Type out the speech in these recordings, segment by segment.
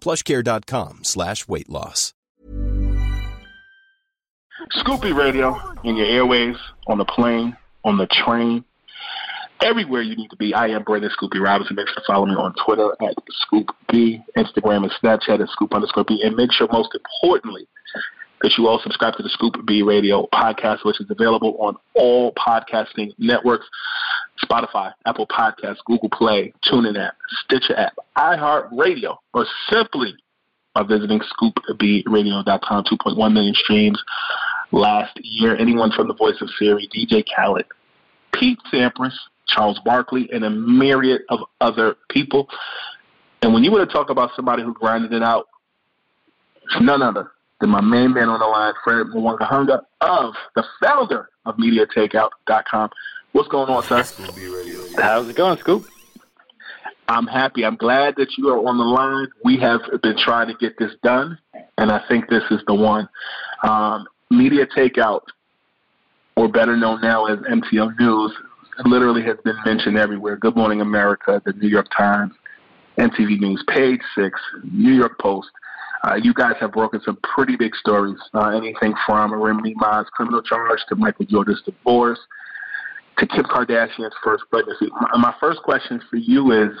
PlushCare.com/weight loss. Scoopy Radio in your airways, on the plane, on the train, everywhere you need to be. I am Brandon Scoopy Robinson. Make sure to follow me on Twitter at Scoop B, Instagram and Snapchat at Scoop_B, and make sure, most importantly, that you all subscribe to the Scoop B Radio podcast, which is available on all podcasting networks: Spotify, Apple Podcasts, Google Play, TuneIn app, Stitcher app, iHeartRadio, or simply by visiting scoopbradio.com. 2.1 million streams last year. Anyone from the voice of Siri, DJ Khaled, Pete Sampras, Charles Barkley, and a myriad of other people. And when you want to talk about somebody who grinded it out, it's none other than my main man on the line, Fred Mwangaguhunga, of the founder of MediaTakeout.com. What's going on, sir? How's it going, Scoop? I'm happy. I'm glad that you are on the line. We have been trying to get this done, and I think this is the one. Media Takeout, or better known now as MTO News, literally has been mentioned everywhere. Good Morning America, the New York Times, NTV News, Page Six, New York Post. You guys have broken some pretty big stories, anything from Remy Ma's criminal charge to Michael Jordan's divorce, to Kim Kardashian's first pregnancy. My first question for you is,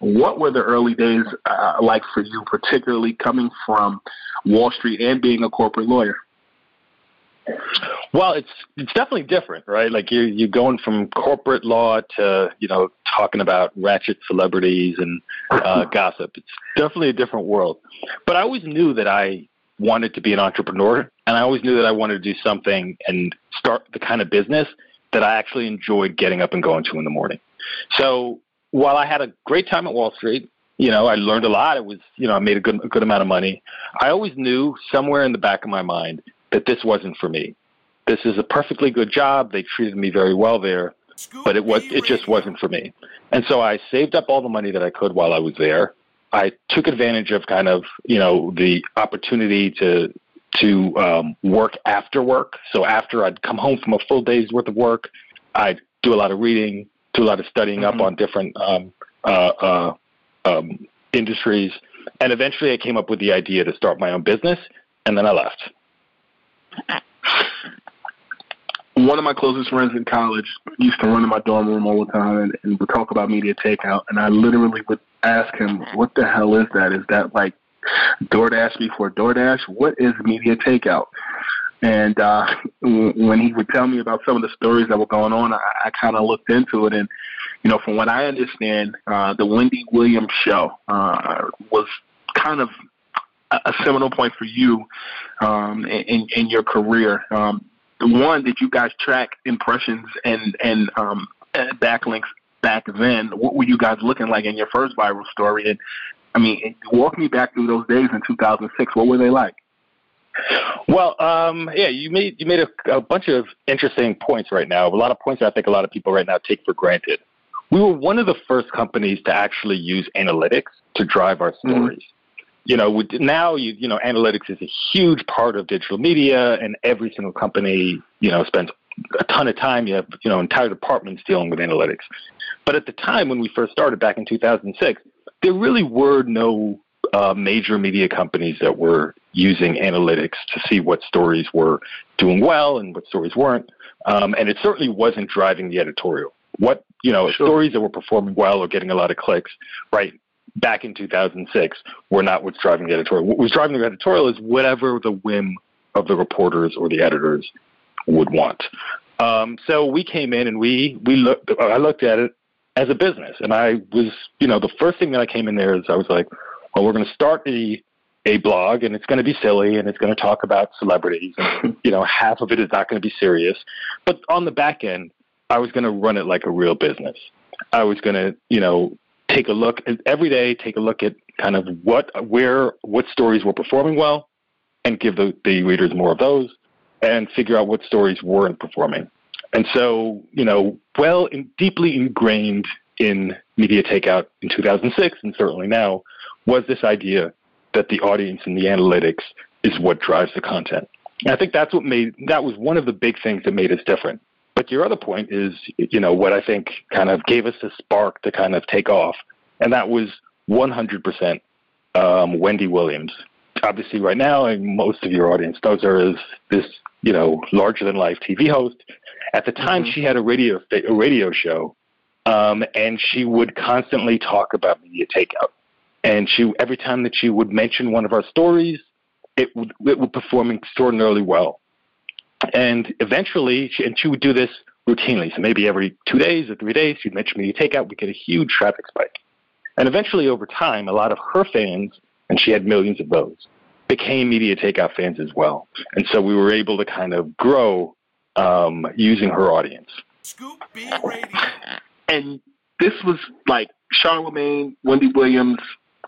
what were the early days like for you, particularly coming from Wall Street and being a corporate lawyer? Well, it's definitely different, right? Like you're going from corporate law to, talking about ratchet celebrities and gossip. It's definitely a different world. But I always knew that I wanted to be an entrepreneur, and I always knew that I wanted to do something and start the kind of business that I actually enjoyed getting up and going to in the morning. So while I had a great time at Wall Street, I learned a lot. It was, I made a good amount of money. I always knew somewhere in the back of my mind that this wasn't for me. This is a perfectly good job. They treated me very well there, but it just wasn't for me. And so I saved up all the money that I could while I was there. I took advantage of kind of, the opportunity to work after work. So after I'd come home from a full day's worth of work, I'd do a lot of reading, do a lot of studying up on different industries. And eventually I came up with the idea to start my own business, and then I left. One of my closest friends in college used to run in my dorm room all the time and would talk about Media Takeout, and I literally would ask him, what the hell is that? Is that like DoorDash before DoorDash? What is Media Takeout? And when he would tell me about some of the stories that were going on, I kind of looked into it. And, from what I understand, the Wendy Williams show was kind of a seminal point for you in your career. One, did you guys track impressions and backlinks back then? What were you guys looking like in your first viral story? And, walk me back through those days in 2006. What were they like? Well, you made a bunch of interesting points right now. A lot of points that I think a lot of people right now take for granted. We were one of the first companies to actually use analytics to drive our stories. you know, now, you know, analytics is a huge part of digital media, and every single company, you know, spends a ton of time. You have, you know, entire departments dealing with analytics. But at the time when we first started back in 2006, there really were no major media companies that were using analytics to see what stories were doing well and what stories weren't. And it certainly wasn't driving the editorial. What, you know, sure. Stories that were performing well or getting a lot of clicks, right, back in 2006 were not what's driving the editorial. What was driving the editorial is whatever the whim of the reporters or the editors would want. So we came in and I looked at it as a business. And I was, you know, the first thing that I came in there is I was like, well, we're going to start a blog, and it's going to be silly, and it's going to talk about celebrities. And, you know, half of it is not going to be serious. But on the back end, I was going to run it like a real business. I was going to, you know, take a look at kind of what stories were performing well and give the readers more of those and figure out what stories weren't performing. And so, you know, deeply ingrained in media takeout in 2006 and certainly now was this idea that the audience and the analytics is what drives the content. And I think that was one of the big things that made us different. But your other point is, you know, what I think kind of gave us the spark to kind of take off, and that was 100% Wendy Williams. Obviously, right now, and most of your audience knows her as this, you know, larger-than-life TV host. At the time, mm-hmm. She had a radio show, and she would constantly talk about media takeout. And every time that she would mention one of our stories, it would perform extraordinarily well. And eventually, she would do this routinely. So maybe every 2 days or 3 days, she'd mention media takeout. We'd get a huge traffic spike. And eventually, over time, a lot of her fans, and she had millions of those, became media takeout fans as well. And so we were able to kind of grow using her audience. Scoop B Radio. And this was like Charlamagne, Wendy Williams,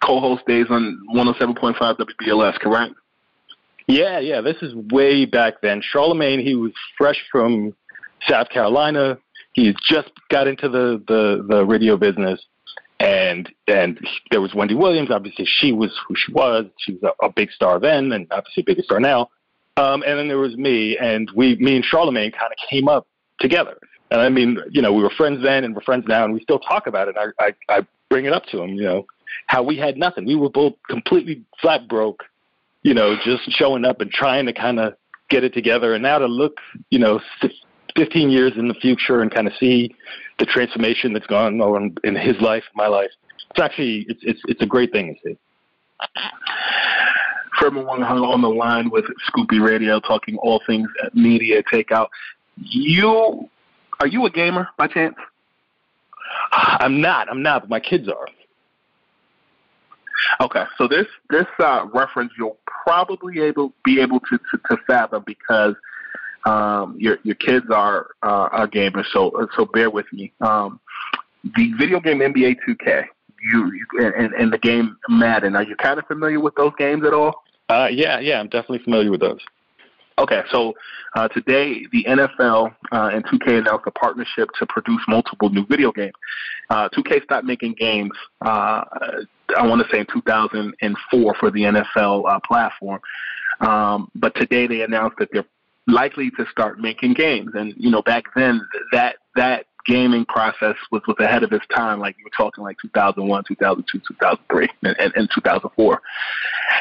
co-host days on 107.5 WBLS, correct? Yeah. This is way back then. Charlamagne, he was fresh from South Carolina. He just got into the radio business, and there was Wendy Williams. Obviously, she was who she was. She was a big star then, and obviously a bigger star now. And then there was me, and me and Charlamagne kind of came up together. And I mean, you know, we were friends then, and we're friends now, and we still talk about it. I bring it up to him, you know, how we had nothing. We were both completely flat broke. You know, just showing up and trying to kind of get it together. And now to look, you know, 15 years in the future and kind of see the transformation that's gone on in his life, my life, it's actually, it's a great thing to see. Fred Mwangaguhunga on the line with Scoop B Radio, talking all things media takeout. Are you a gamer by chance? I'm not, but my kids are. Okay, so this reference you'll probably be able to fathom because your kids are gamers, so bear with me. The video game NBA 2K, and the game Madden. Are you kind of familiar with those games at all? Yeah, I'm definitely familiar with those. Okay, so today the NFL and 2K announced a partnership to produce multiple new video games. 2K stopped making games, I want to say in 2004 for the NFL platform. But today they announced that they're likely to start making games. And, you know, back then that gaming process was ahead of its time. Like, you were talking like 2001, 2002, 2003, and 2004.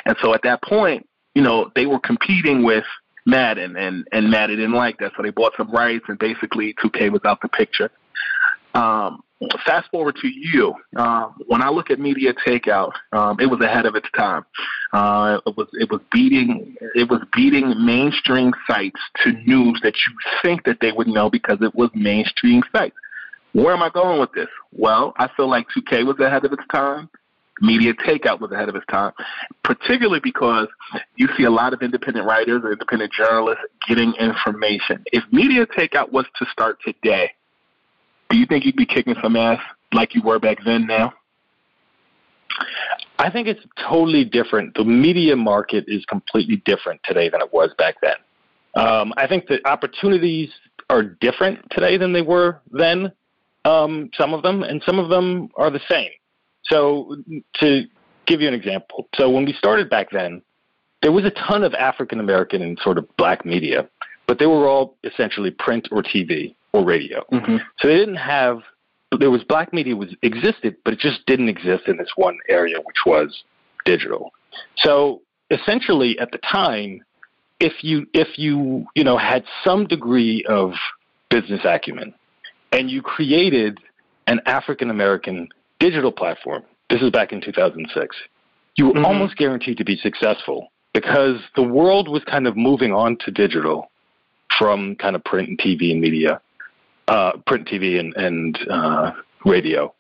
And so at that point, you know, they were competing with Madden, and Madden didn't like that, so they bought some rights, and basically 2K was out the picture. Fast forward to you. When I look at media takeout, it was ahead of its time. It was beating mainstream sites to news that you think that they would know because it was mainstream sites. Where am I going with this? Well, I feel like 2K was ahead of its time. Media takeout was ahead of its time, particularly because you see a lot of independent writers or independent journalists getting information. If media takeout was to start today, do you think you'd be kicking some ass like you were back then now? I think it's totally different. The media market is completely different today than it was back then. I think the opportunities are different today than they were then, some of them, and some of them are the same. So to give you an example. So when we started back then, there was a ton of African American and sort of black media, but they were all essentially print or TV or radio. Mm-hmm. So they didn't have, there was black media was existed, but it just didn't exist in this one area, which was digital. So essentially at the time, if you had some degree of business acumen and you created an African American digital platform, this is back in 2006, you were almost guaranteed to be successful because the world was kind of moving on to digital from kind of print and TV and media, radio.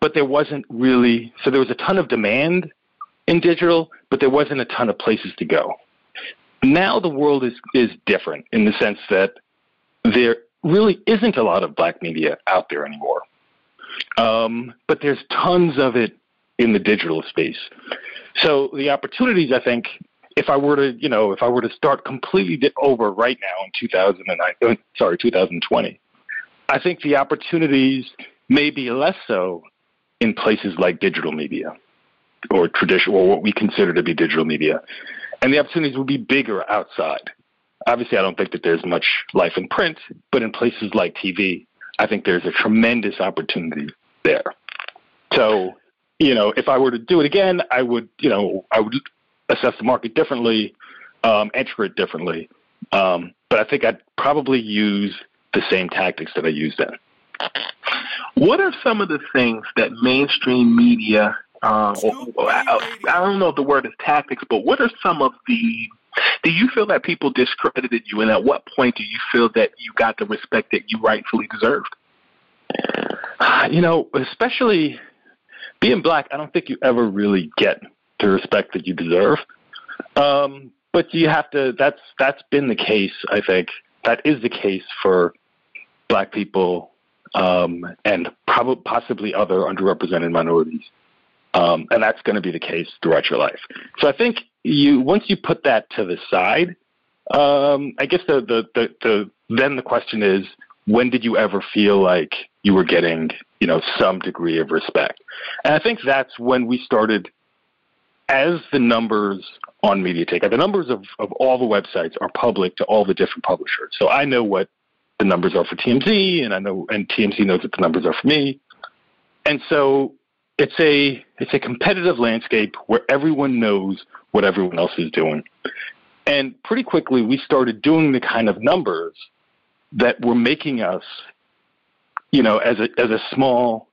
But there wasn't really, so there was a ton of demand in digital, but there wasn't a ton of places to go. Now the world is different in the sense that there really isn't a lot of black media out there anymore. But there's tons of it in the digital space. So the opportunities, I think, if I were to start completely over right now in 2020, I think the opportunities may be less so in places like digital media or traditional, or what we consider to be digital media. And the opportunities would be bigger outside. Obviously, I don't think that there's much life in print, but in places like TV, I think there's a tremendous opportunity there. So, if I were to do it again, I would assess the market differently, enter it differently. But I think I'd probably use the same tactics that I used then. What are some of the things that mainstream media, I don't know if the word is tactics, but what are some of the, do you feel that people discredited you, and at what point do you feel that you got the respect that you rightfully deserved? Especially being black, I don't think you ever really get the respect that you deserve. But you have to, that's been the case, I think. That is the case for black people and possibly other underrepresented minorities. And that's going to be the case throughout your life. So I think once you put that to the side, I guess then the question is, when did you ever feel like you were getting, some degree of respect? And I think that's when we started, as the numbers on Media Takeout, the numbers of all the websites are public to all the different publishers. So I know what the numbers are for TMZ, and TMZ knows what the numbers are for me. And so it's a competitive landscape where everyone knows what everyone else is doing. And pretty quickly, we started doing the kind of numbers that were making us, as a small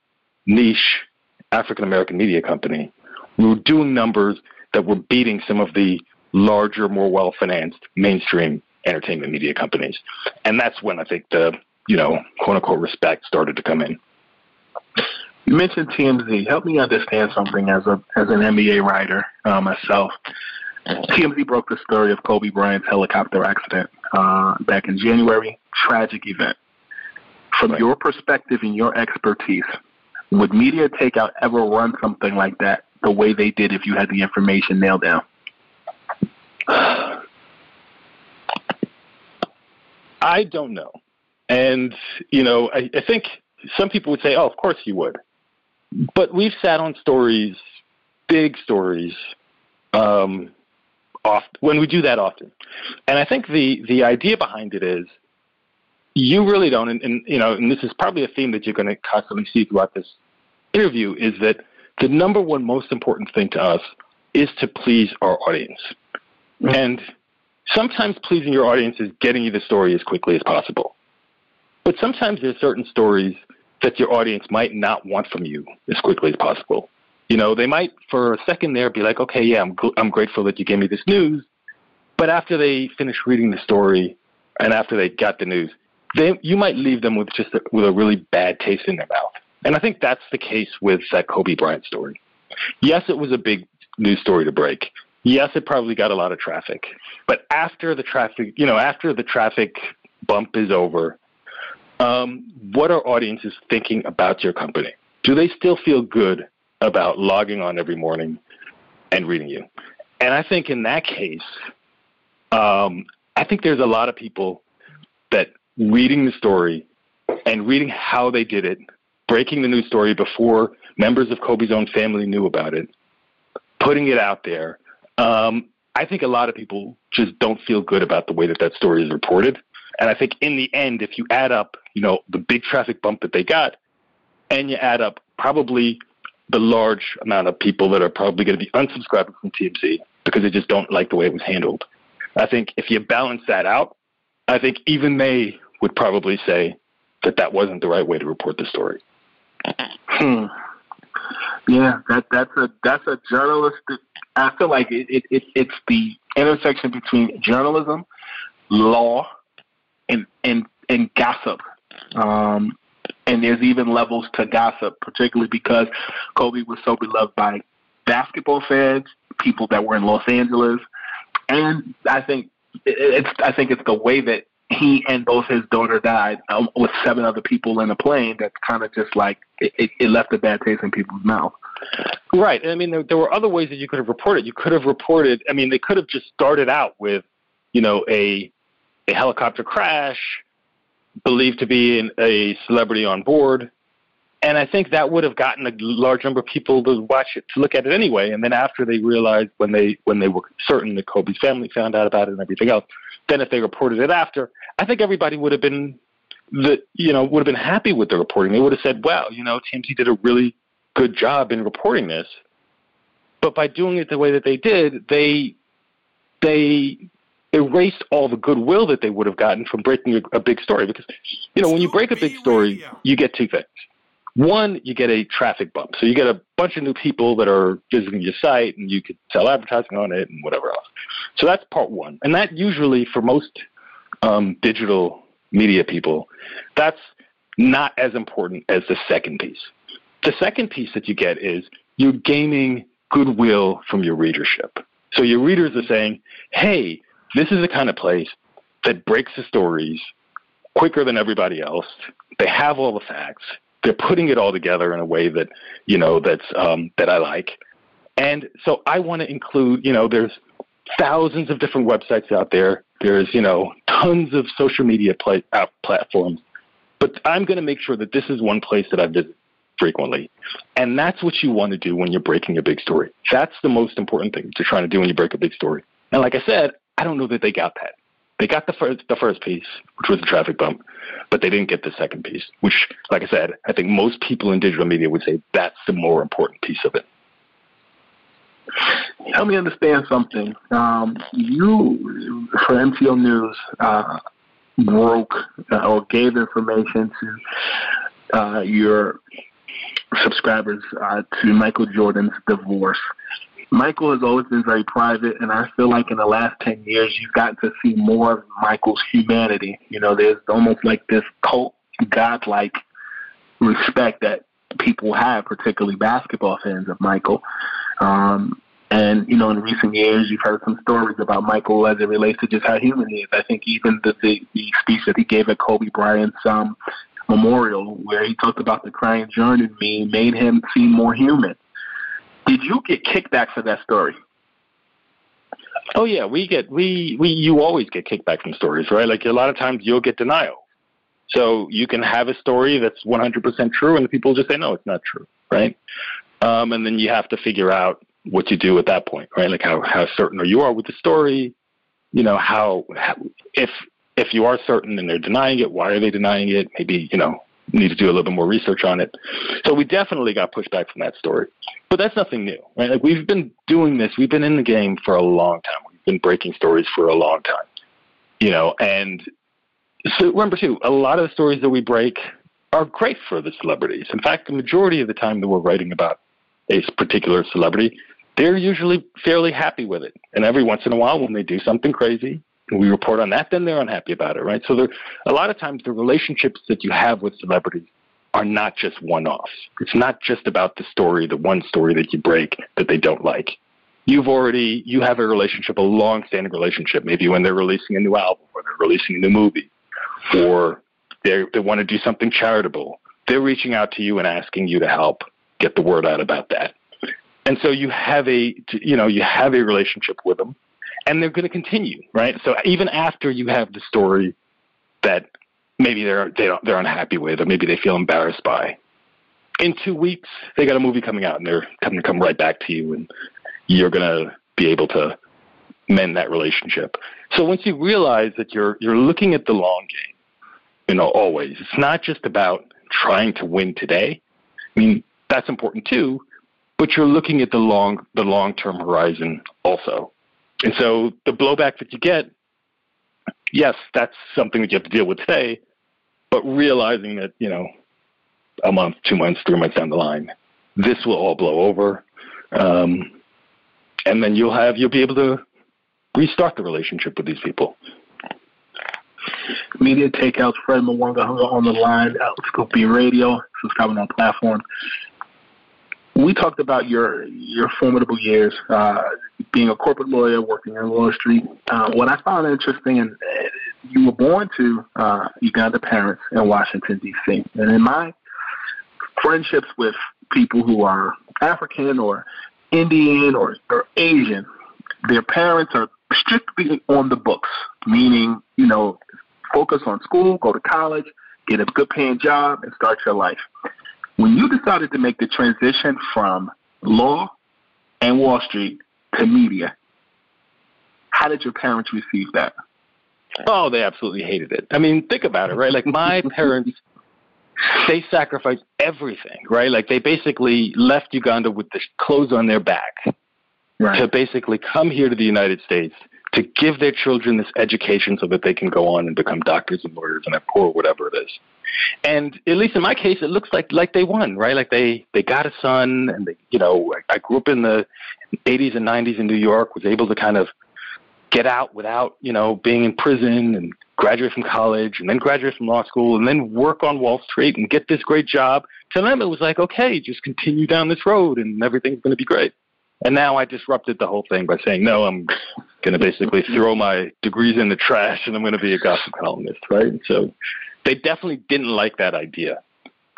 niche African-American media company, we were doing numbers that were beating some of the larger, more well-financed mainstream entertainment media companies. And that's when I think the, quote-unquote respect started to come in. You mentioned TMZ. Help me understand something as an NBA writer myself. TMZ broke the story of Kobe Bryant's helicopter accident back in January. Tragic event. From your perspective and your expertise, would Media Takeout ever run something like that the way they did if you had the information nailed down? I don't know. And, I think some people would say, oh, of course you would. But we've sat on stories, big stories, when we do that often. And I think the idea behind it is you really don't, and this is probably a theme that you're going to constantly see throughout this interview, is that the number one most important thing to us is to please our audience. Mm-hmm. And sometimes pleasing your audience is getting you the story as quickly as possible. But sometimes there's certain stories that your audience might not want from you as quickly as possible. They might for a second there be like, okay, yeah, I'm grateful that you gave me this news. But after they finish reading the story and after they got the news, you might leave them with just with a really bad taste in their mouth. And I think that's the case with that Kobe Bryant story. Yes, it was a big news story to break. Yes, it probably got a lot of traffic. But after the traffic bump is over, what are audiences thinking about your company? Do they still feel good about logging on every morning and reading you? And I think in that case, I think there's a lot of people that reading the story and reading how they did it, breaking the news story before Members of Kobe's own family knew about it, putting it out there. I think a lot of people just don't feel good about the way that that story is reported. And I think in the end, if you add up, you know, the big traffic bump that they got, and you add up probably the large amount of people that are probably going to be unsubscribing from TMZ because they just don't like the way it was handled. I think if you balance that out, I think even they would probably say that that wasn't the right way to report the story. Yeah, that's a journalistic. I feel like it's the intersection between journalism, law, and gossip. And there's even levels to gossip, particularly because Kobe was so beloved by basketball fans, people that were in Los Angeles, and I think it's the way that he and both his daughter died with seven other people in a plane. That's kind of just like it left a bad taste in people's mouth. Right. I mean, there were other ways that you could have reported. You could have reported. I mean, they could have just started out with, you know, a helicopter crash believed to be a celebrity on board, and I think that would have gotten a large number of people to watch it, to look at it anyway. And then after they realized, when they were certain that Kobe's family found out about it and everything else, then if they reported it after, I think everybody would have been happy with the reporting. They would have said, "Wow, you know, TMZ did a really good job in reporting this." But by doing it the way that they did, they erased all the goodwill that they would have gotten from breaking a big story. Because, you know, when you break a big story, you get two things. One, you get a traffic bump. So you get a bunch of new people that are visiting your site, and you could sell advertising on it and whatever else. So that's part one. And that usually, for most digital media people, that's not as important as the second piece. The second piece that you get is you're gaining goodwill from your readership. So your readers are saying, hey, this is the kind of place that breaks the stories quicker than everybody else. They have all the facts. They're putting it all together in a way that, you know, that's that I like. And so I want to include, you know, there's thousands of different websites out there. There's, you know, tons of social media platforms. But I'm going to make sure that this is one place that I visit frequently. And that's what you want to do when you're breaking a big story. That's the most important thing to try to do when you break a big story. And like I said, I don't know that they got that. They got the first piece, which was the traffic bump, but they didn't get the second piece, which, like I said, I think most people in digital media would say that's the more important piece of it. Help me understand something. You, for MTO News, broke or gave information to your subscribers to Michael Jordan's divorce. Michael has always been very private, and I feel like in the last 10 years, you've gotten to see more of Michael's humanity. You know, there's almost like this cult, godlike respect that people have, particularly basketball fans of Michael. And, you know, in recent years, you've heard some stories about Michael as it relates to just how human he is. I think even the speech that he gave at Kobe Bryant's memorial, where he talked about the crying Jordan meme, made him seem more human. Did you get kickback for that story? Oh yeah, you always get kickback from stories, right? Like a lot of times you'll get denial. So you can have a story that's 100% true, and the people just say no, it's not true, right? And then you have to figure out what you do at that point, right? Like how certain are you are with the story? You know, how if you are certain and they're denying it, why are they denying it? Maybe, you know, need to do a little bit more research on it. So we definitely got pushback from that story. But that's nothing new, right? Like we've been doing this. We've been in the game for a long time. We've been breaking stories for a long time, you know. And so remember, too, a lot of the stories that we break are great for the celebrities. In fact, the majority of the time that we're writing about a particular celebrity, they're usually fairly happy with it. And every once in a while when they do something crazy, we report on that, then they're unhappy about it, right? So a lot of times the relationships that you have with celebrities are not just one-offs. It's not just about the story, the one story that you break that they don't like. You have a relationship, a long-standing relationship, maybe when they're releasing a new album or they're releasing a new movie or they want to do something charitable. They're reaching out to you and asking you to help get the word out about that. And so you have a relationship with them. And they're going to continue, right? So even after you have the story that maybe they're unhappy with or maybe they feel embarrassed by, in 2 weeks, they got a movie coming out, and they're going to come right back to you, and you're going to be able to mend that relationship. So once you realize that you're looking at the long game, you know, always, it's not just about trying to win today. I mean, that's important too, but you're looking at the long-term horizon also. And so the blowback that you get, yes, that's something that you have to deal with today, but realizing that, you know, a month, 2 months, 3 months down the line, this will all blow over. And then you'll be able to restart the relationship with these people. Media Takeout's Fred Mwangaguhunga on the line at Scoop B Radio, subscribing on platform. We talked about your formidable years, being a corporate lawyer, working in Wall Street. What I found interesting, and you were born to Uganda parents in Washington, D.C. And in my friendships with people who are African or Indian or Asian, their parents are strictly on the books, meaning, you know, focus on school, go to college, get a good-paying job, and start your life. When you decided to make the transition from law and Wall Street to media, how did your parents receive that? Oh, they absolutely hated it. I mean, think about it, right? Like, my parents, they sacrificed everything, right? Like, they basically left Uganda with the clothes on their back, right, to basically come here to the United States to give their children this education so that they can go on and become doctors and lawyers and or whatever it is. And at least in my case, it looks like they won, right? Like they got a son, and they, you know, I grew up in the 80s and 90s in New York, was able to kind of get out without, you know, being in prison, and graduate from college and then graduate from law school and then work on Wall Street and get this great job. To them, it was like, okay, just continue down this road and everything's going to be great. And now I disrupted the whole thing by saying, no, I'm going to basically throw my degrees in the trash and I'm going to be a gossip columnist, right? So they definitely didn't like that idea.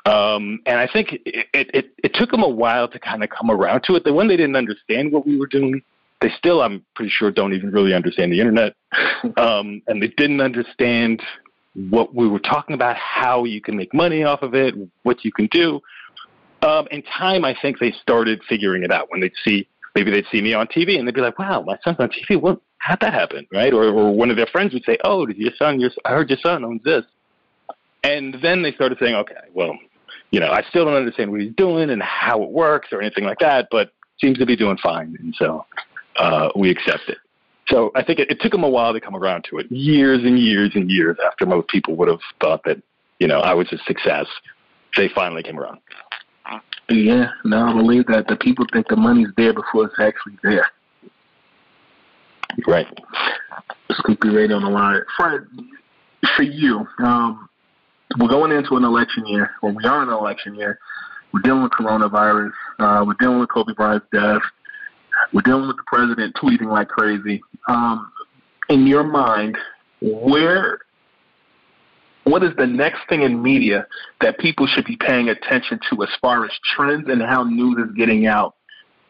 And I think it took them a while to kind of come around to it. The one, they didn't understand what we were doing. They still, I'm pretty sure, don't even really understand the internet. And they didn't understand what we were talking about, how you can make money off of it, what you can do. In time, I think they started figuring it out when they'd see me on TV, and they'd be like, wow, my son's on TV. Well, how'd that happen, right? Or one of their friends would say, oh, did I heard your son owns this. And then they started saying, okay, well, you know, I still don't understand what he's doing and how it works or anything like that, but seems to be doing fine. And so we accept it. So I think it took them a while to come around to it, years and years and years after most people would have thought that, you know, I was a success. They finally came around. Yeah, no, I believe that the people think the money's there before it's actually there. Right. Scoopy Radio on the line. Fred, for you, we're going into an election year, or we are in an election year. We're dealing with coronavirus. We're dealing with Kobe Bryant's death. We're dealing with the president tweeting like crazy. In your mind, what is the next thing in media that people should be paying attention to as far as trends and how news is getting out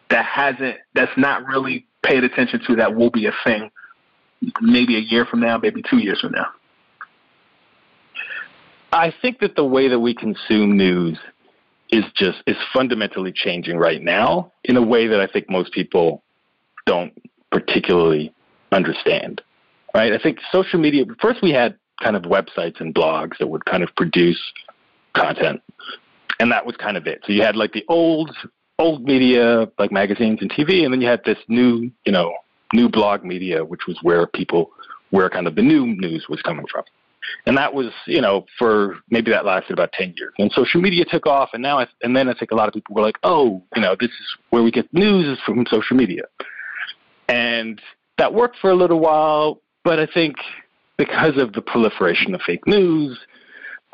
that's not really paid attention to, that will be a thing maybe a year from now, maybe 2 years from now? I think that the way that we consume news is fundamentally changing right now in a way that I think most people don't particularly understand, right? I think social media, first we had kind of websites and blogs that would kind of produce content. And that was kind of it. So you had like the old media, like magazines and TV, and then you had this new blog media, which was where kind of the new news was coming from. And that was, you know, for maybe that lasted about 10 years. And social media took off, and now then I think a lot of people were like, oh, you know, this is where we get news, is from social media. And that worked for a little while, but I think because of the proliferation of fake news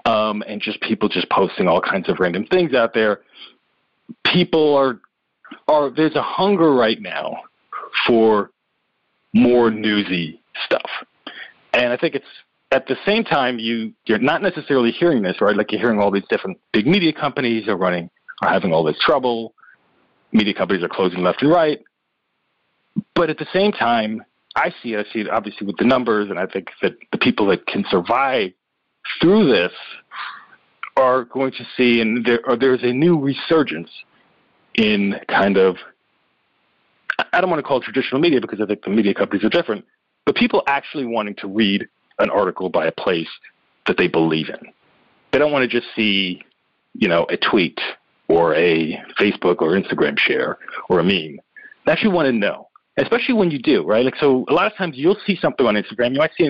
and just people just posting all kinds of random things out there, people there's a hunger right now for more newsy stuff. And I think it's at the same time you're not necessarily hearing this, right? Like you're hearing all these different big media companies are having all this trouble. Media companies are closing left and right. But at the same time, I see it obviously with the numbers, and I think that the people that can survive through this are going to see, and there's a new resurgence in kind of, I don't want to call it traditional media because I think the media companies are different, but people actually wanting to read an article by a place that they believe in. They don't want to just see, you know, a tweet or a Facebook or Instagram share or a meme. They actually want to know, especially when you do, right? Like, so a lot of times you'll see something on Instagram. You might see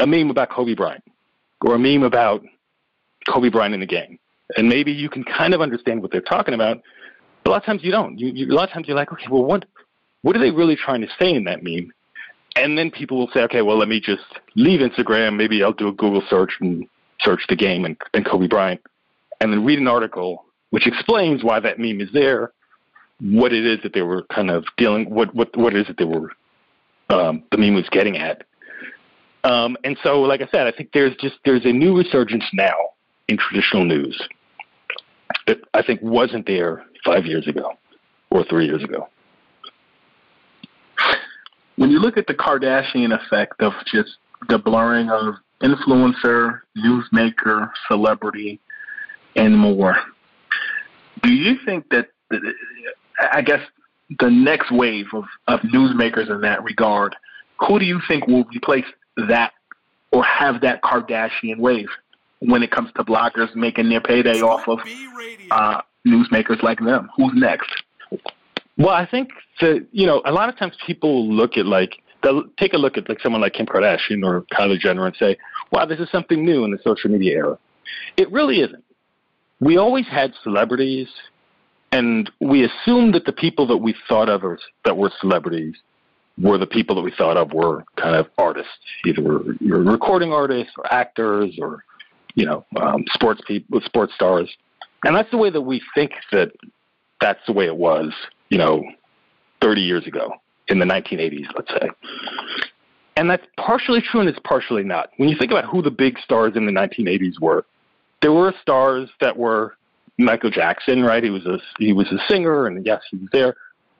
a meme about Kobe Bryant or a meme about Kobe Bryant in the game. And maybe you can kind of understand what they're talking about. But a lot of times you don't. A lot of times you're like, okay, well, what are they really trying to say in that meme? And then people will say, okay, well, let me just leave Instagram. Maybe I'll do a Google search and search the game and Kobe Bryant, and then read an article which explains why that meme is there, what it is that they were kind of dealing, what it is that they were, the meme was getting at. And so, like I said, I think there's a new resurgence now in traditional news that I think wasn't there 5 years ago or 3 years ago. When you look at the Kardashian effect of just the blurring of influencer, newsmaker, celebrity, and more, do you think that, I guess, the next wave of newsmakers in that regard, who do you think will replace that or have that Kardashian wave when it comes to bloggers making their payday off of newsmakers like them? Who's next? Well, I think that, you know, a lot of times people look at, like, they'll take a look at, like, someone like Kim Kardashian or Kylie Jenner and say, wow, this is something new in the social media era. It really isn't. We always had celebrities, and we assumed that the people that we thought of as, that were celebrities were the people that we thought of were kind of artists, either were recording artists or actors or, you know, sports people, sports stars. And that's the way that we think that that's the way it was, you know, 30 years ago in the 1980s, let's say. And that's partially true and it's partially not. When you think about who the big stars in the 1980s were, there were stars that were Michael Jackson, right? He was a singer, and yes, he was there.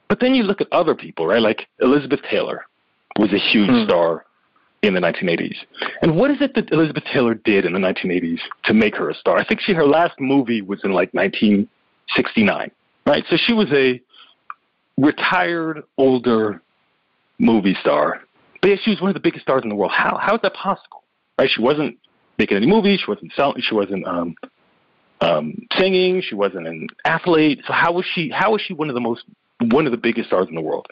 But then you look at other people, right? Like Elizabeth Taylor was a huge star in the 1980s. And what is it that Elizabeth Taylor did in the 1980s to make her a star? I think her last movie was in like 1969, right? So she was a retired, older movie star. But yeah, she was one of the biggest stars in the world. How is that possible? Right? She wasn't making any movies. She wasn't selling. She wasn't singing. She wasn't an athlete. So how was she one of the biggest stars in the world?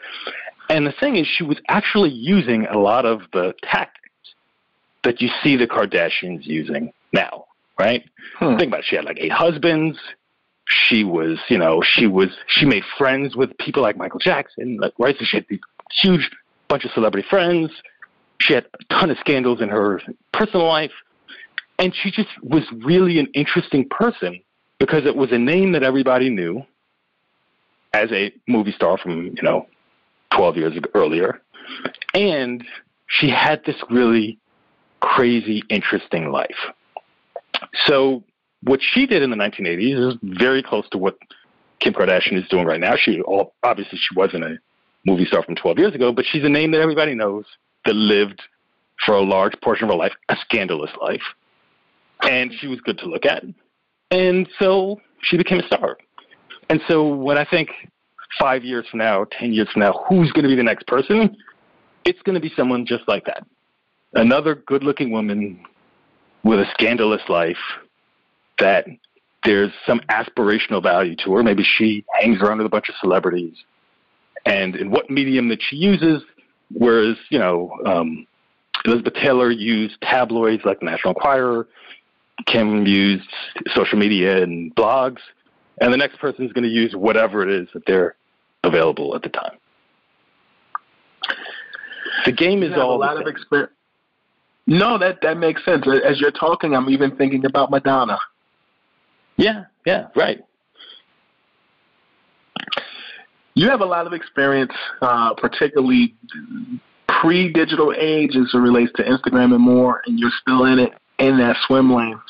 And the thing is, she was actually using a lot of the tactics that you see the Kardashians using now, right? Think about it. She had like 8 husbands. She made friends with people like Michael Jackson, like, right? So she had these huge bunch of celebrity friends. She had a ton of scandals in her personal life. And she just was really an interesting person because it was a name that everybody knew as a movie star from, you know, 12 years earlier. And she had this really crazy, interesting life. So what she did in the 1980s is very close to what Kim Kardashian is doing right now. Obviously, she wasn't a movie star from 12 years ago, but she's a name that everybody knows that lived for a large portion of her life, a scandalous life. And she was good to look at. And so she became a star. And so when I think 5 years from now, 10 years from now, who's going to be the next person? It's going to be someone just like that. Another good-looking woman with a scandalous life that there's some aspirational value to her. Maybe she hangs around with a bunch of celebrities. And in what medium that she uses, whereas, you know, Elizabeth Taylor used tabloids like the National Enquirer. Kim used social media and blogs, and the next person is going to use whatever it is that they're available at the time. The game is all a lot of experience. No, that makes sense. As you're talking, I'm even thinking about Madonna. Yeah, right. You have a lot of experience, particularly pre-digital age as it relates to Instagram and more, and you're still in it. In that swim lane,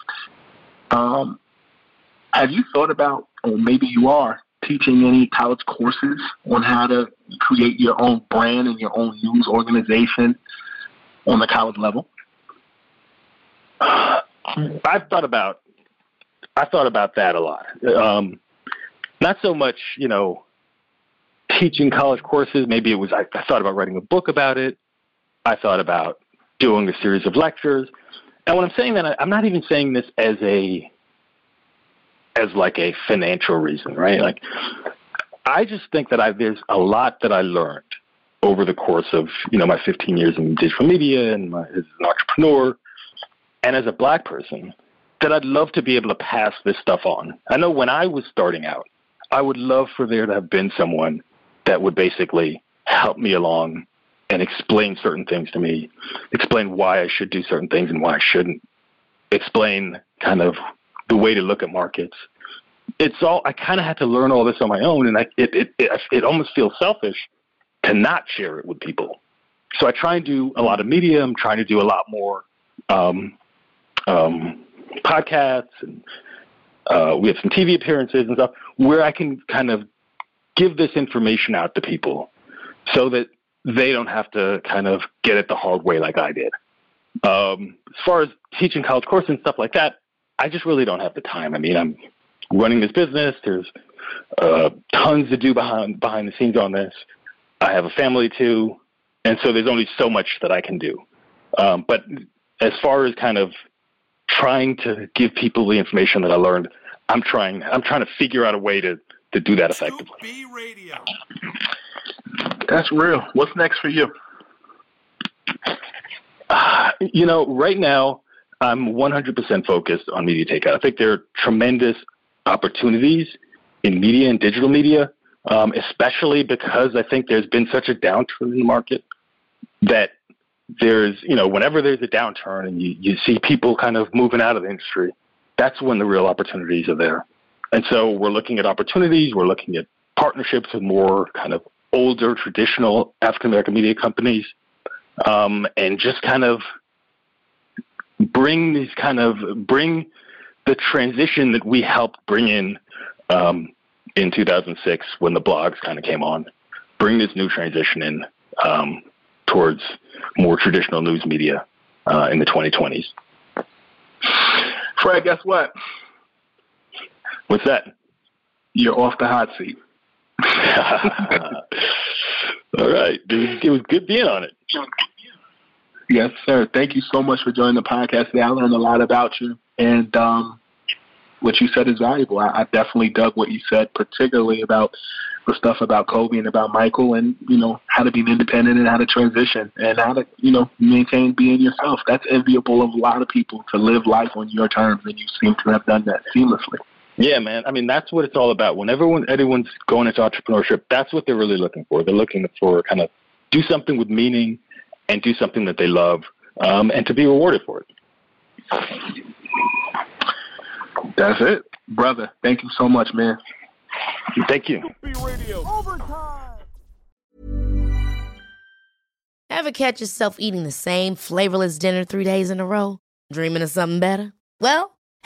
have you thought about, or maybe you are, teaching any college courses on how to create your own brand and your own news organization on the college level? I've thought about I thought about that a lot. Not so much, you know, teaching college courses. Maybe it was, I thought about writing a book about it. I thought about doing a series of lectures. And when I'm saying that, I'm not even saying this as like a financial reason, right? Like, I just think that there's a lot that I learned over the course of, you know, my 15 years in digital media and as an entrepreneur and as a black person, that I'd love to be able to pass this stuff on. I know when I was starting out, I would love for there to have been someone that would basically help me along and explain certain things to me, explain why I should do certain things and why I shouldn't, explain kind of the way to look at markets. It's all, I kind of had to learn all this on my own, and it almost feels selfish to not share it with people. So I try and do a lot of media. I'm trying to do a lot more podcasts, and we have some TV appearances and stuff where I can kind of give this information out to people so that they don't have to kind of get it the hard way like I did. As far as teaching college courses and stuff like that, I just really don't have the time. I mean, I'm running this business. There's tons to do behind the scenes on this. I have a family too, and so there's only so much that I can do. But as far as kind of trying to give people the information that I learned, I'm trying to figure out a way to do that effectively. Scoop B Radio. That's real. What's next for you? You know, right now I'm 100% focused on media takeout. I think there are tremendous opportunities in media and digital media, especially because I think there's been such a downturn in the market that there's, you know, whenever there's a downturn and you see people kind of moving out of the industry, that's when the real opportunities are there. And so we're looking at opportunities. We're looking at partnerships with more kind of older, traditional African-American media companies, and just kind of bring the transition that we helped bring in 2006 when the blogs kind of came on, bring this new transition in towards more traditional news media in the 2020s. Fred, guess what? What's that? You're off the hot seat. All right, dude. It was good being on it. Yes, sir. Thank you so much for joining the podcast today. I learned a lot about you, and what you said is valuable. I definitely dug what you said, particularly about the stuff about Kobe and about Michael, and, you know, how to be independent and how to transition and how to, you know, maintain being yourself. That's enviable of a lot of people, to live life on your terms, and you seem to have done that seamlessly. Yeah, man. I mean, that's what it's all about. When anyone's going into entrepreneurship, that's what they're really looking for. They're looking for kind of do something with meaning and do something that they love, and to be rewarded for it. That's it. Brother, thank you so much, man. Thank you. Ever catch yourself eating the same flavorless dinner 3 days in a row? Dreaming of something better? Well,